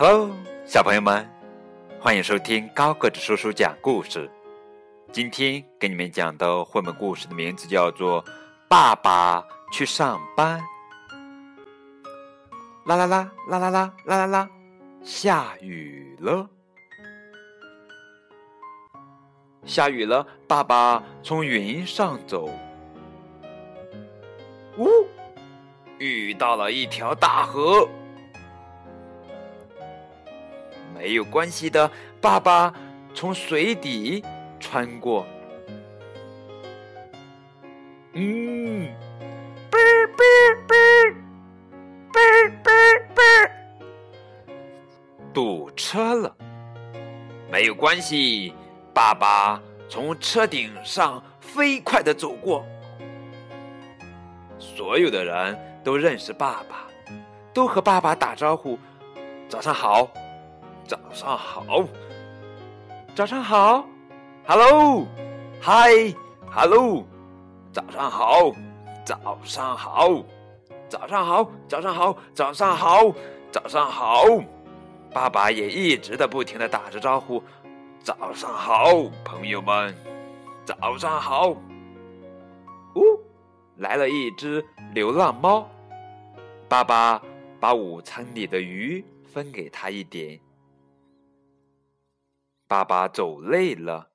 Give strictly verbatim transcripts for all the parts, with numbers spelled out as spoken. Hello， 小朋友们，欢迎收听高个子叔叔讲故事。今天给你们讲的绘本故事的名字叫做《爸爸去上班》。啦啦啦啦啦啦啦啦啦，下雨了！下雨了，爸爸从云上走。呜、哦，遇到了一条大河。没有关系的，爸爸从水底穿过。嗯，啵啵啵啵啵啵，堵车了。没有关系，爸爸从车顶上飞快地走过。所有的人都认识爸爸，都和爸爸打招呼：“早上好。”早上好，早上好 ，Hello， Hi，Hello， 早上好，早上好，早上好，早上好，早上好，早上好。爸爸也一直的不停的打着招呼：“早上好，朋友们，早上好。”哦，来了一只流浪猫，爸爸把午餐里的鱼分给它一点。爸爸走累了，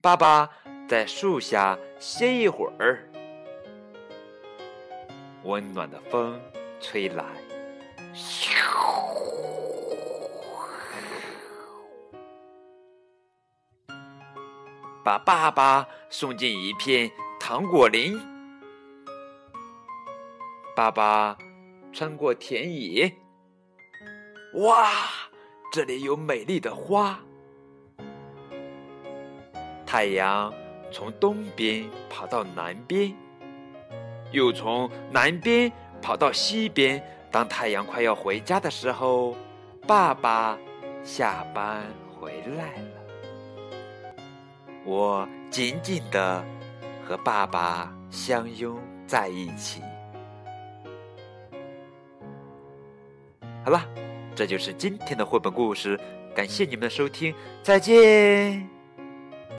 爸爸在树下歇一会儿。温暖的风吹来，把爸爸送进一片糖果林。爸爸穿过田野，哇，这里有美丽的花。太阳从东边跑到南边，又从南边跑到西边。当太阳快要回家的时候，爸爸下班回来了。我紧紧地和爸爸相拥在一起。好了，这就是今天的绘本故事，感谢你们的收听，再见。